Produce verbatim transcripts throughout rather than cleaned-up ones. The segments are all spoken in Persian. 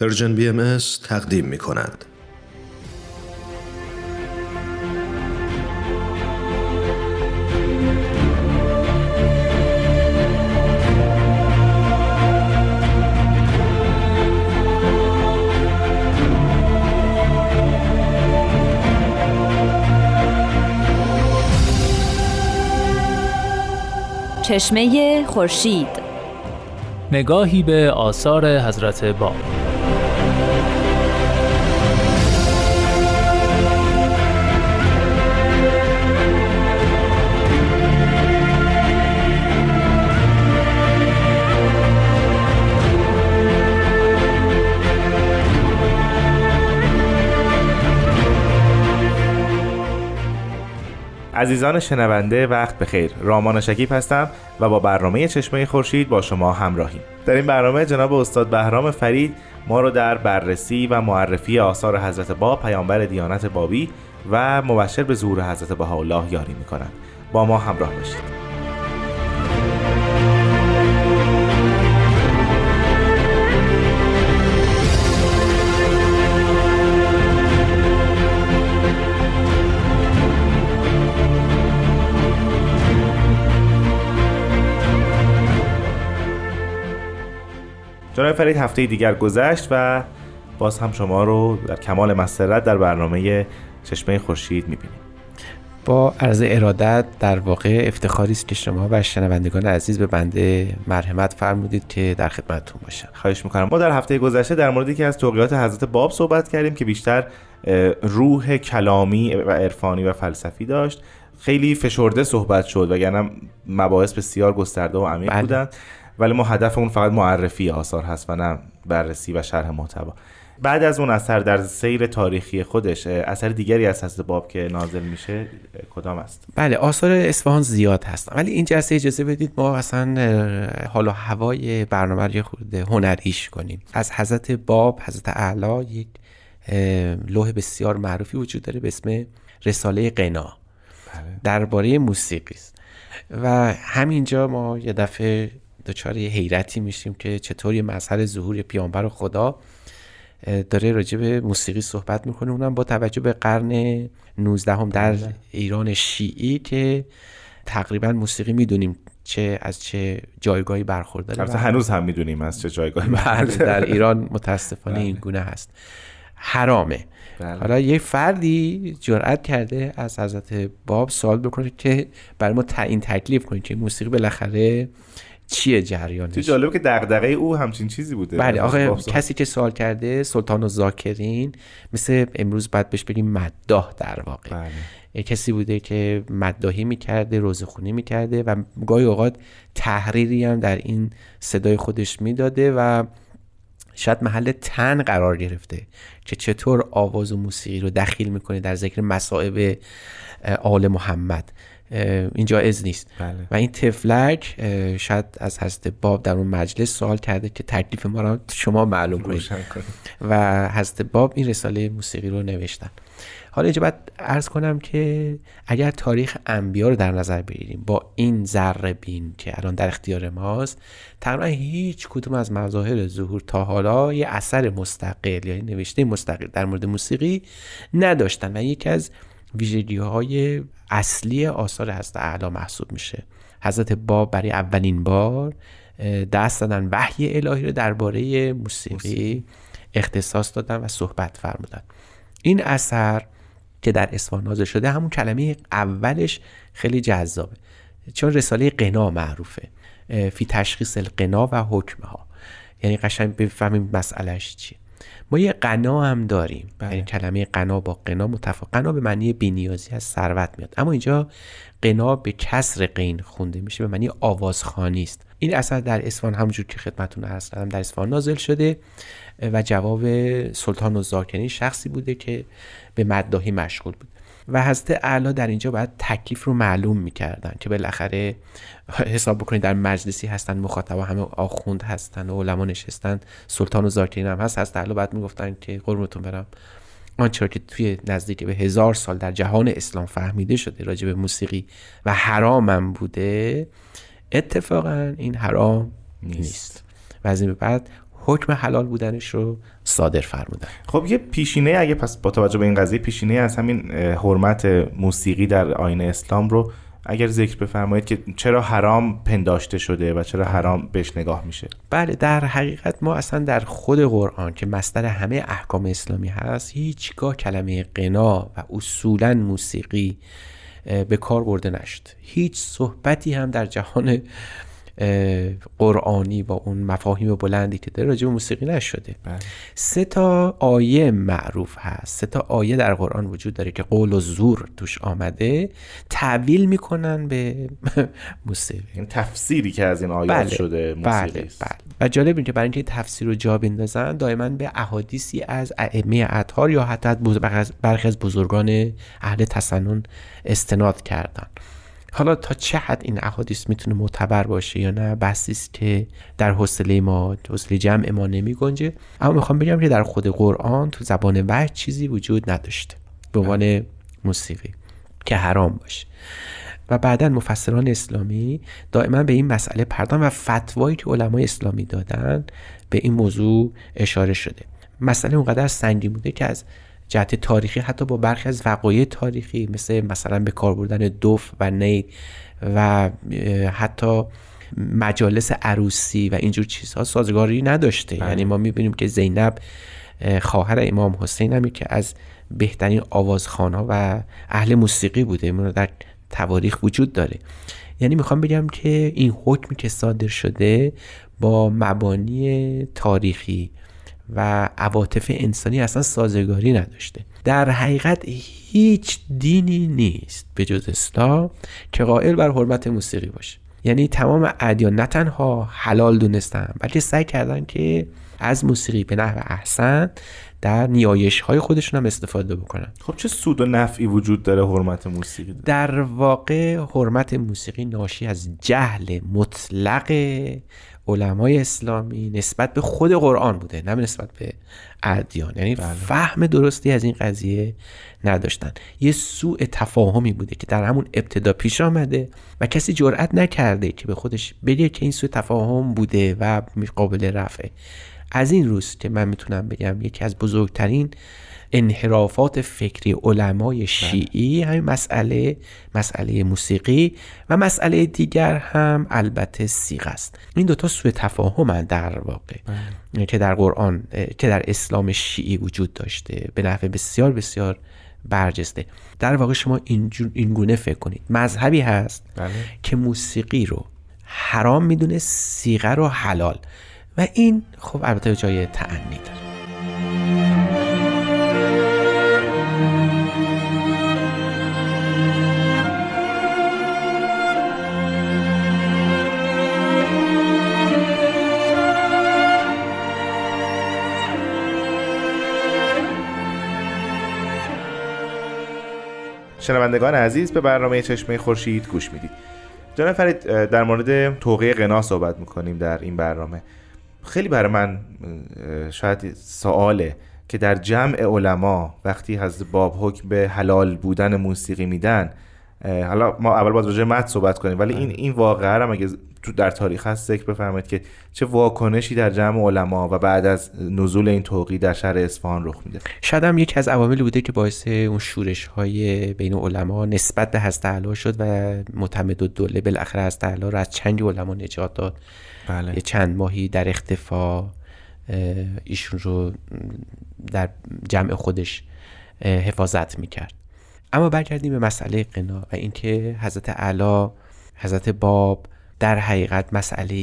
پرژن بی ام اس تقدیم می کند. چشمه خورشید، نگاهی به آثار حضرت باب. عزیزان شنونده، وقت بخیر. رامان شکیف هستم و با برنامه چشمه خورشید با شما همراهیم. در این برنامه جناب استاد بهرام فرید ما رو در بررسی و معرفی آثار حضرت باب، پیامبر دیانت بابی و مبشر به ظهور حضرت بهاءالله یاری می‌کنند. با ما همراه باشید. جناب فرید، هفته دیگر گذشت و باز هم شما رو در کمال مسرت در برنامه چشمه خورشید می‌بینیم. با عرض ارادت، در واقع افتخاری است که شما و شنوندگان عزیز به بنده مرحمت فرمودید که در خدمتتون باشم. خواهش می‌کنم. ما در هفته گذشته در موردی که از توقیات حضرت باب صحبت کردیم که بیشتر روح کلامی و عرفانی و فلسفی داشت. خیلی فشرده صحبت شد، وگرنه مباحث بسیار گسترده و عمیق بله. بودند. ولی ما هدفمون فقط معرفی آثار هست و نه بررسی و شرح محتوا. بعد از اون اثر در سیر تاریخی خودش اثر دیگری از حضرت باب که نازل میشه کدام است؟ بله، آثار اصفهان زیاد هستن، ولی این جلسه اجازه بدید ما اصلا حال و هوای برنامه رو خود هنریش کنیم. از حضرت باب، حضرت اعلی، یک لوح بسیار معروفی وجود داره به اسم رساله قناع. بله. درباره موسیقی است و همینجا ما یه دفعه دچار حیرتی میشیم که چطور یه مظهر ظهور پیامبر خدا داره راجع به موسیقی صحبت میکنه، اونم با توجه به قرن نوزدهم در ایران شیعی که تقریبا موسیقی میدونیم چه از چه جایگاهی برخورداره. البته هنوز هم میدونیم از چه جایگاهی برخورداره. در ایران متاسفانه این گونه هست، حرامه. بله. حالا یه فردی جرأت کرده از حضرت باب سوال بکنه که برای ما تعیین تکلیف کنه که موسیقی بالاخره چیه جریانش. چه جالبه که دغدغه او همچین چیزی بوده. بله، آقا کسی که سوال کرده سلطان و زاکرین، مثل امروز بعد بهش بگیم مداح، در واقع بله. کسی بوده که مداحی میکرده، روزخونی میکرده و گاهی اوقات تحریری هم در این صدای خودش میداده و شاید محل تن قرار گرفته که چطور آواز و موسیقی رو دخیل میکنه در ذکر مصائب آل محمد. اینجا از نیست. بله. و این تفلک شاید از حضرت باب در اون مجلس سوال کرده که تکلیف ما رو شما معلوم کنید و حضرت باب این رساله موسیقی رو نوشتن. حالا اینجا باید عرض کنم که اگر تاریخ انبیا رو در نظر بگیریم با این ذره بین که الان در اختیار ماست، تقریبا هیچ کدوم از مظاهر ظهور تا حالا یه اثر مستقل یا نوشته مستقل در مورد موسیقی نداشتن و یکی از ویژگی‌های اصلی آثار حضرت اعلی محسوب میشه. حضرت باب برای اولین بار دست دادن، وحی الهی رو درباره موسیقی اختصاص دادن و صحبت فرمودن. این اثر که در اصفهان نازل شده، همون کلمه اولش خیلی جذابه، چون رساله قناع معروفه، فی تشخیص القناع و حکمها، یعنی قشنگ بفهمیم مسئلهش چیه. ما یه قناع هم داریم، یعنی کلمه قناع با قناع متفاوت. قناع به معنی بی‌نیازی از ثروت میاد، اما اینجا قناع به کسر قین خونده میشه، به معنی آوازخوانی است. این اثر در اصفهان همونجور که خدمتتون عرض کردم در اصفهان نازل شده و جواب سلطان و زاکرین شخصی بوده که به مداحی مشغول بود و حضرت اعلی در اینجا باید تکلیف رو معلوم میکردن که بالاخره حساب بکنید در مجلسی هستن، مخاطبا همه آخوند هستن و علما نشستن، سلطان و زاکرین هم هست. حضرت اعلی باید میگفتن که قربونتون برم، آنچه که توی نزدیک به هزار سال در جهان اسلام فهمیده شده راجع به موسیقی و حرامم بوده، اتفاقا این حرام نیست, نیست. و از این به بعد حکم حلال بودنش رو صادر فرمودن. خب یه پیشینه، اگه پس با توجه به این قضیه پیشینه از همین حرمت موسیقی در آیین اسلام رو اگر ذکر بفرمایید که چرا حرام پنداشته شده و چرا حرام بهش نگاه میشه؟ بله، در حقیقت ما اصلا در خود قرآن که مصدر همه احکام اسلامی هست هیچگاه کلمه قنا و اصولا موسیقی به کار برده نشد. هیچ صحبتی هم در جهان قرآنی با اون مفاهیم بلندی که در راجع به موسیقی نشده. بله. سه تا آیه معروف هست، سه تا آیه در قرآن وجود داره که قول و زور توش آمده تعویل میکنن به موسیقی. این تفسیری که از این آیه بله. شده موسیقی است. بله بله. و جالب اینه که برای اینکه تفسیر رو جا بندازن دائما به احادیثی از ائمه اطهار یا حتی برخی از بزرگان اهل تسنن استناد کردن. حالا تا چه حد این احادیث میتونه معتبر باشه یا نه بحثی است که در حوصله ما، حوصله جمع ما نمی‌گنجه، اما میخوام بگم که در خود قرآن تو زبان وحی چیزی وجود نداشته به عنوان موسیقی که حرام باشه. و بعداً مفسران اسلامی دائما به این مسئله پرداختن و فتوایی که علمای اسلامی دادن به این موضوع اشاره شده. مسئله اونقدر سنگین بوده که از جهت تاریخی حتی با برخی از وقایع تاریخی مثل مثلا به کار بردن دف و نی و حتی مجالس عروسی و اینجور چیزها سازگاری نداشته. یعنی ما میبینیم که زینب خواهر امام حسین همی که از بهترین آوازخوان‌ها و اهل موسیقی بوده، این در تواریخ وجود داره. یعنی میخوام بگم که این حکمی که صادر شده با مبانی تاریخی و عواطف انسانی اصلا سازگاری نداشته. در حقیقت هیچ دینی نیست به جز اسلام که قائل بر حرمت موسیقی باشه. یعنی تمام ادیان نه تنها حلال دونستن بلکه سعی کردن که از موسیقی به نحو احسن در نیایش‌های خودشون هم استفاده بکنن. خب چه سود و نفعی وجود داره حرمت موسیقی؟ داره؟ در واقع حرمت موسیقی ناشی از جهل مطلق علمای اسلامی نسبت به خود قرآن بوده، نه نسبت به ادیان. یعنی بله. فهم درستی از این قضیه نداشتن. یه سوء تفاهمی بوده که در همون ابتدا پیش آمده و کسی جرئت نکرده که به خودش بگه که این سوء تفاهم بوده و قابل رفعه. از این روز که من میتونم بگم یکی از بزرگترین انحرافات فکری علمای شیعی همین مسئله مسئله موسیقی و مسئله دیگر هم البته صیغه است. این دوتا سوء تفاهم در واقع بله. که در قرآن که در اسلام شیعی وجود داشته به نحو بسیار بسیار برجسته. در واقع شما اینجور اینگونه فکر کنید، مذهبی هست بله. که موسیقی رو حرام میدونه، صیغه رو حلال، و این خب البته جای تأنی داره. شنوندگان عزیز به برنامه چشمه خورشید گوش میدید. جناب فرید، در مورد توقیع قنا صحبت میکنیم در این برنامه. خیلی برای من شاید سواله که در جمع علما وقتی حضرت باب حکم به حلال بودن موسیقی میدن، حالا ما اول باید راجع به متن صحبت کنیم، ولی این این واقعه هم اگه در تاریخ هست ذکر بفرمایید که چه واکنشی در جمع علما و بعد از نزول این توقیع در شهر اصفهان رخ میده؟ شاید هم یکی از عواملی بوده که باعث اون شورش‌های بین علما نسبت به حضرت اعلی شد و معتمد الدوله بالاخره حضرت اعلی را از چنگ علما نجات داد. بله. چند ماهی در اختفا ایشون رو در جمع خودش حفاظت میکرد. اما برگردیم به مسئله قنا و اینکه حضرت اعلی، حضرت باب در حقیقت مسئله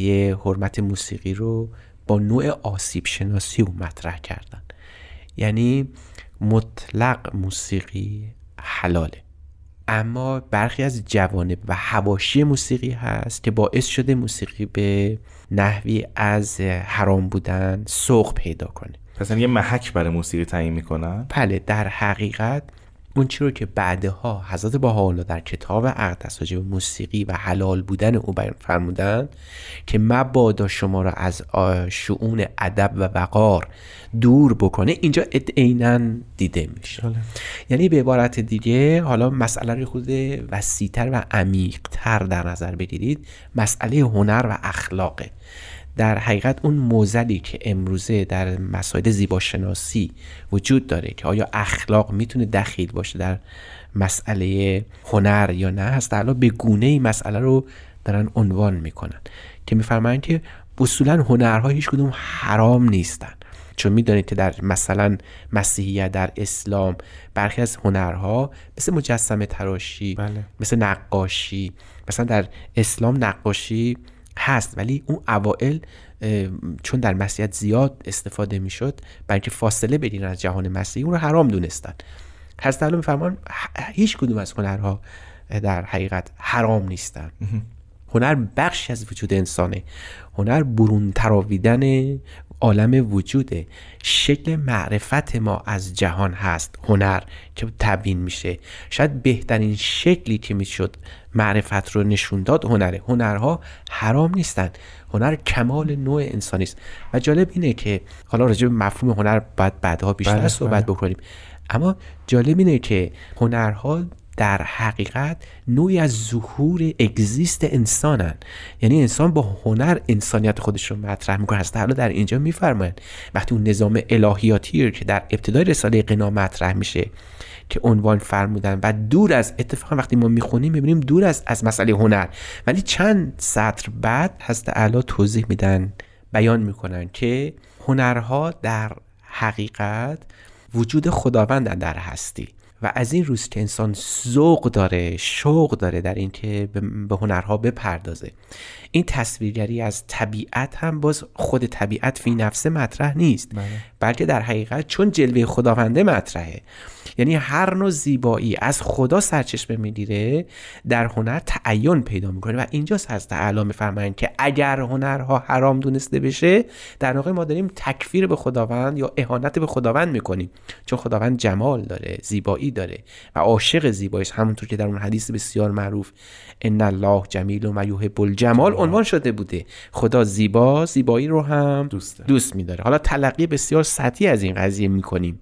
حرمت موسیقی رو با نوع آسیب شناسی رو مطرح کردن. یعنی مطلق موسیقی حلاله، اما برخی از جوانب و حواشی موسیقی هست که باعث شده موسیقی به نحوی از حرام بودن سوق پیدا کنه. پس یه محک برای موسیقی تعیین میکنن؟ بله، در حقیقت اون چیزی رو که بعدها حضرت بهاءالله در کتاب عقد راجع به موسیقی و حلال بودن او بیان فرمودن که مبادا شما را از شؤون ادب و وقار دور بکنه، اینجا عیناً دیده میشه. شاله. یعنی به عبارت دیگه، حالا مسئله رو خود وسیع‌تر و عمیق‌تر در نظر بگیرید، مسئله هنر و اخلاقه. در حقیقت اون معضلی که امروزه در مسائل زیباشناسی وجود داره که آیا اخلاق میتونه دخیل باشه در مسئله هنر یا نه، هست حالا به گونه این مسئله رو دارن عنوان میکنن که میفرمایند که اصولا هنرها هیچ کدوم حرام نیستن، چون میدونید که در مثلا مسیحیت، در اسلام برخی از هنرها مثل مجسمه تراشی، بله. مثل نقاشی، مثلا در اسلام نقاشی هست ولی اون اوائل چون در مسیحیت زیاد استفاده میشد برای اینکه فاصله بگیرن از جهان مسیحی اون رو حرام دونستن. حضرت بهاءالله میفرمان هیچ کدوم از هنرها در حقیقت حرام نیستن. هنر بخشی از وجود انسانه، هنر برون تراویدن عالم وجوده، شکل معرفت ما از جهان هست هنر که تبیین میشه. شاید بهترین شکلی که میشد معرفت رو نشون داد هنره. هنرها حرام نیستن، هنر کمال نوع انسانی است. و جالب اینه که حالا راجع به مفهوم هنر بعد بعدها بیشتر بله، صحبت بله. بکنیم، اما جالب اینه که هنرها در حقیقت نوعی از ظهور اگزیست انسانن، یعنی انسان با هنر انسانیت خودش رو مطرح میکنه. هست حالا در اینجا میفرمایند وقتی اون نظام الهیاتی که در ابتدای رساله قناع مطرح میشه که عنوان فرمودن و دور از اتفاقا وقتی ما میخونیم میبینیم دور از از مسئله هنر، ولی چند سطر بعد هست اعلی توضیح میدن، بیان میکنن که هنرها در حقیقت وجود خداوند در هستی و از این روز که انسان ذوق داره، شوق داره در این که به هنرها بپردازه. این تصویرگری از طبیعت هم باز خود طبیعت فی نفسه مطرح نیست، بله. بلکه در حقیقت چون جلوه خداونده مطرحه، یعنی هر نوع زیبایی از خدا سرچشمه می‌گیره، در هنر تعین پیدا می‌کنه. و اینجاست هست اعلی می‌فرمایند که اگر هنرها حرام دونسته بشه، در واقع ما داریم تکفیر به خداوند یا اهانت به خداوند می‌کنیم، چون خداوند جمال داره، زیبایی داره و عاشق زیباییست، همونطور که در اون حدیث بسیار معروف ان الله جمیل و یحب الجمال عنوان شده بوده. خدا زیبا، زیبایی رو هم دوست, دوست می‌داره. حالا تلقی بسیار سطحی از این قضیه می‌کنیم،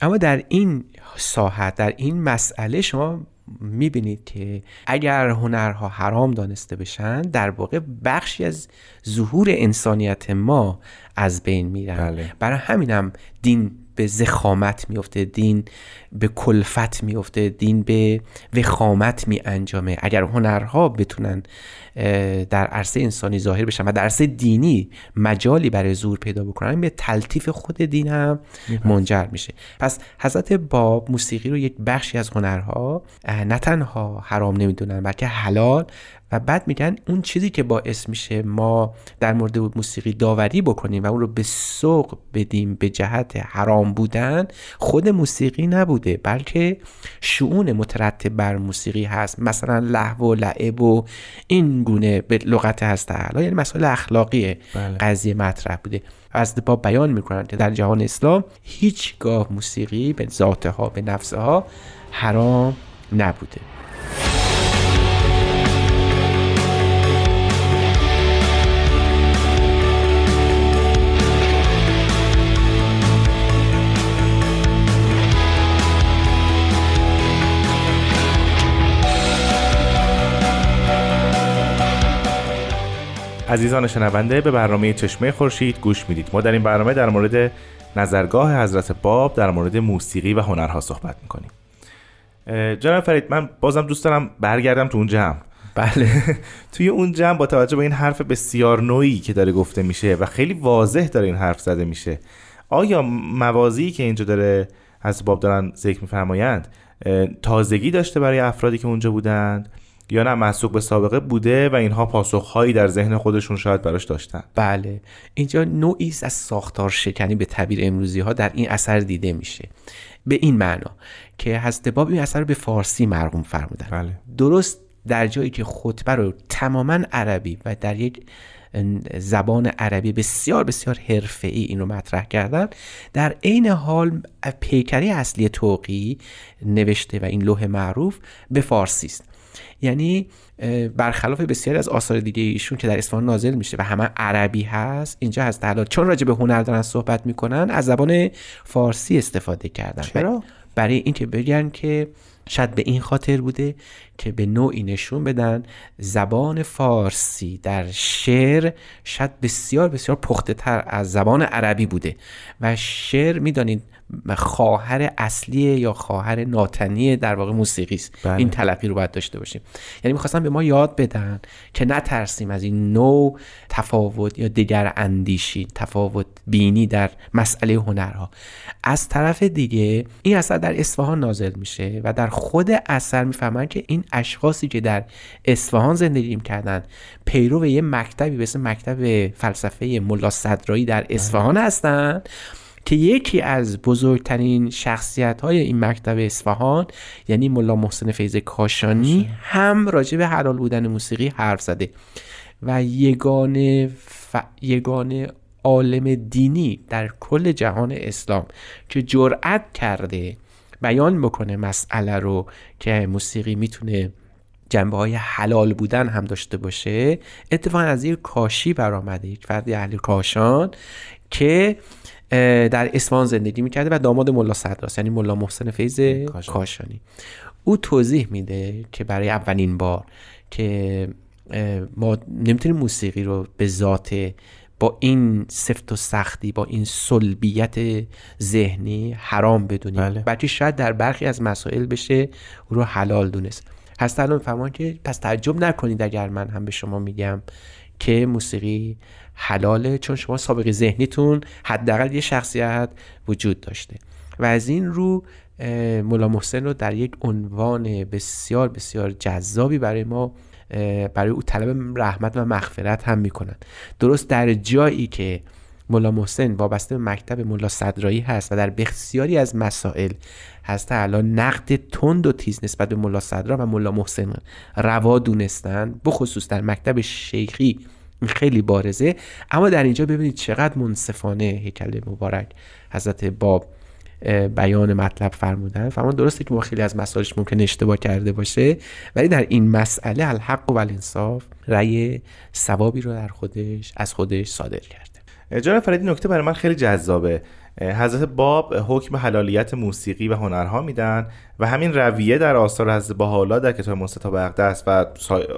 اما در این ساحت، در این مسئله شما میبینید که اگر هنرها حرام دانسته بشن، در واقع بخشی از ظهور انسانیت ما از بین میرن. بله. برای همینم دین به زخامت میفته، دین به کلفت میفته، دین به وخامت میانجامه. اگر هنرها بتونن در عرصه انسانی ظاهر بشن و در عرصه دینی مجالی برای ظهور پیدا بکنن، به تلطیف خود دین هم منجر میشه. پس حضرت باب موسیقی رو یک بخشی از هنرها نه تنها حرام نمیدونن بلکه حلال، و بعد میگن اون چیزی که باعث میشه ما در مورد موسیقی داوری بکنیم و اون رو به سوق بدیم به جهت حرام بودن، خود موسیقی نبوده بلکه شؤون مترتب بر موسیقی هست، مثلا لهو و لعب و این گونه به لغت هست اعلی، یعنی مسائل اخلاقی بله. قضیه مطرح بوده. از با بیان میکنن که در جهان اسلام هیچگاه موسیقی به ذاتها، به نفسها حرام نبوده. عزیزان شنونده، به برنامه چشمه خورشید گوش میدید. ما در این برنامه در مورد نظرگاه حضرت باب در مورد موسیقی و هنرها صحبت میکنیم. جناب فرید، من بازم دوست دارم برگردم تو اون جمع. بله. توی اون جمع با توجه به این حرف بسیار نوعی که داره گفته میشه و خیلی واضح داره این حرف زده میشه، آیا موازی که اینجا داره حضرت باب دارن ذکر میفرمایند تازگی داشته برای افرادی که اونجا بودند یا نه مسبوق به سابقه بوده و اینها پاسخهایی در ذهن خودشون شاید براش داشتن؟ بله، اینجا نوعی از ساختار شکنی به تعبیر امروزی ها در این اثر دیده میشه، به این معنا که حضرت باب این اثر به فارسی مرقوم فرمودن. بله. درست در جایی که خطبه رو تماما عربی و در یک زبان عربی بسیار بسیار حرفه‌ای این رو مطرح کردن، در عین حال پیکره اصلی توقی نوشته و این لوح معروف به فارسی است. یعنی برخلاف بسیاری از آثار دیگه ایشون که در اصفهان نازل میشه و همه عربی هست، اینجا هست حالا چون راجع به هنر دارن صحبت میکنن از زبان فارسی استفاده کردن. چرا؟ برای اینکه بگن که شاید به این خاطر بوده که به نوعی نشون بدن زبان فارسی در شعر شاید بسیار بسیار پخته تر از زبان عربی بوده و شعر میدانید خواهر اصلیه یا خواهر ناتنی در واقع موسیقی است. بله. این تلقی رو باید داشته باشیم، یعنی میخواستم به ما یاد بدن که نترسیم از این نوع تفاوت یا دیگر اندیشی، تفاوت بینی در مسئله هنرها. از طرف دیگه این اثر در اصفهان نازل میشه و در خود اثر میفهمن که این اشخاصی که در اصفهان زندگی میکردن پیرو یه مکتبی به اسم مکتب فلسفه ملا صدرایی در اصفهان هستن که یکی از بزرگترین شخصیت‌های این مکتب اصفهان یعنی ملا محسن فیض کاشانی هم راجع به حلال بودن موسیقی حرف زده و یگانه ف... یگانه عالم دینی در کل جهان اسلام که جرأت کرده بیان بکنه مسئله رو که موسیقی میتونه جنبه‌های حلال بودن هم داشته باشه. اتفاقا از یک کاشی برآمده، یک فردی اهل کاشان که در اصفهان زندگی میکرده و داماد ملا صدراست، یعنی ملا محسن فیض کاشانی. او توضیح میده که برای اولین بار که ما نمیتونیم موسیقی رو به ذات با این سفت و سختی، با این سلبیت ذهنی حرام بدونیم، بله. بلکه شاید در برخی از مسائل بشه او رو حلال دونست. هست الان فهمان که پس تعجب نکنید اگر من هم به شما میگم که موسیقی حلاله، چون شما سابقه ذهنیتون حداقل یه شخصیت وجود داشته. و از این رو مولا محسن رو در یک عنوان بسیار بسیار جذابی برای ما، برای او طلب رحمت و مغفرت هم میکنن. درست در جایی که مولا محسن وابسته به مکتب مولا صدرایی هست و در بسیاری از مسائل هست الان نقد تند و تیز نسبت به مولا صدرا و مولا محسن روا دونستن، بخصوص در مکتب شیخی خیلی بارزه. اما در اینجا ببینید چقدر منصفانه هیکل مبارک حضرت باب بیان مطلب فرمودن. فرمان درسته که ما خیلی از مسائلش ممکن اشتباه کرده باشه، ولی در این مسئله الحق و الانصاف رأی ثوابی رو در خودش از خودش صادر کرده. جناب فریدی نکته برای من خیلی جذابه. حضرت باب حکم حلالیت موسیقی و هنرها میدن و همین رویه در آثار حضرت بهاءالله در کتاب مستطاب اقدس و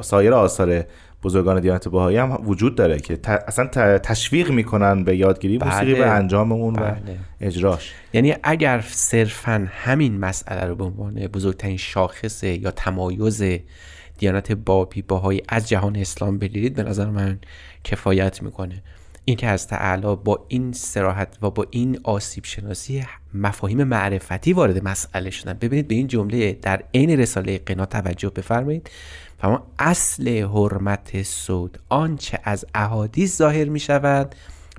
سایر آثار بزرگان دیانت بهایی هم وجود داره که ت... اصلا تشویق میکنن به یادگیری موسیقی و انجام اون و اجراش. یعنی اگر صرفا همین مسئله رو به عنوان بزرگترین شاخص یا تمایز دیانت بابی بهایی از جهان اسلام بگیرید، به نظر من کفایت میکنه. این که از تعالی با این صراحت و با این آسیب شناسی مفاهیم معرفتی وارد مسئله شدن. ببینید به این جمله در عین رساله قناع توجه بفرمایید. اما اصل حرمت صوت آنچه از احادیث ظاهر می شود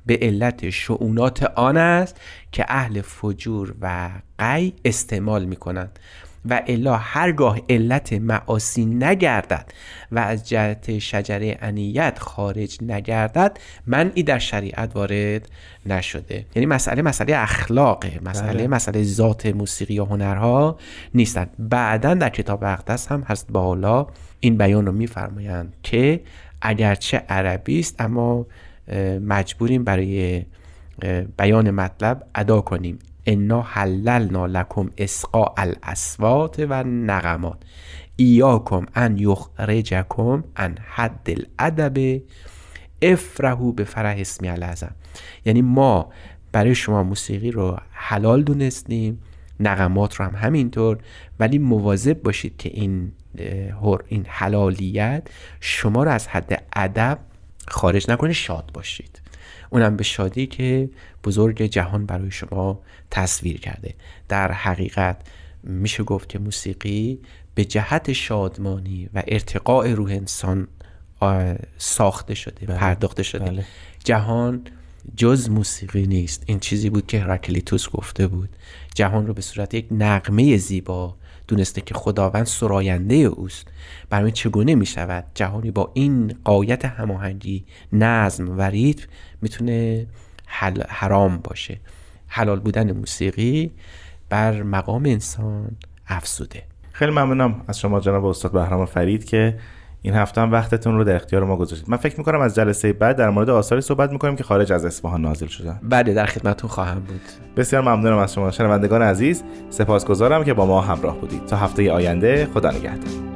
به علت شؤونات آن است که اهل فجور و قی استعمال می کنند و الا هرگاه علت معاصی نگردد و از جهت شجره انیت خارج نگردد منعی در شریعت وارد نشده. یعنی مسئله مسئله اخلاقه، مسئله بله. مسئله ذات موسیقی و هنرها نیستند. بعداً در کتاب اقدس هم هست بالا این بیان رو می‌فرمایند که اگرچه عربی است اما مجبوریم برای بیان مطلب ادا کنیم. انا حللنا لکم اسقاء الاصوات و نغمات ایاکم ان یخرجکم ان حد الادب افرحوا بفرح اسمی الاعظم. یعنی ما برای شما موسیقی رو حلال دونستیم، نغمات رو هم همینطور، ولی مواظب باشید که این این حلالیت شما رو از حد ادب خارج نکنه، شاد باشید، اونم به شادی که بزرگ جهان برای شما تصویر کرده. در حقیقت میشه گفت که موسیقی به جهت شادمانی و ارتقاء روح انسان ساخته شده، بله، پرداخته شده. بله. جهان جز موسیقی نیست. این چیزی بود که هراکلیتوس گفته بود، جهان رو به صورت یک نغمه زیبا دونسته که خداوند سراینده اوست. برای چگونه می شود جهانی با این قایت هماهنگی نظم و ریتم میتونه حل... حرام باشه. حلال بودن موسیقی بر مقام انسان افزوده. خیلی ممنونم از شما جناب استاد بهرام فرید که این هفته هم وقتتون رو در اختیار ما گذاشتید. من فکر می‌کنم از جلسه بعد در مورد آثاری صحبت می‌کنیم که خارج از اصفهان نازل شدن. بله، در خدمتتون خواهم بود. بسیار ممنونم از شما شنوندگان عزیز. سپاسگزارم که با ما همراه بودید. تا هفته آینده، خدا نگهدار.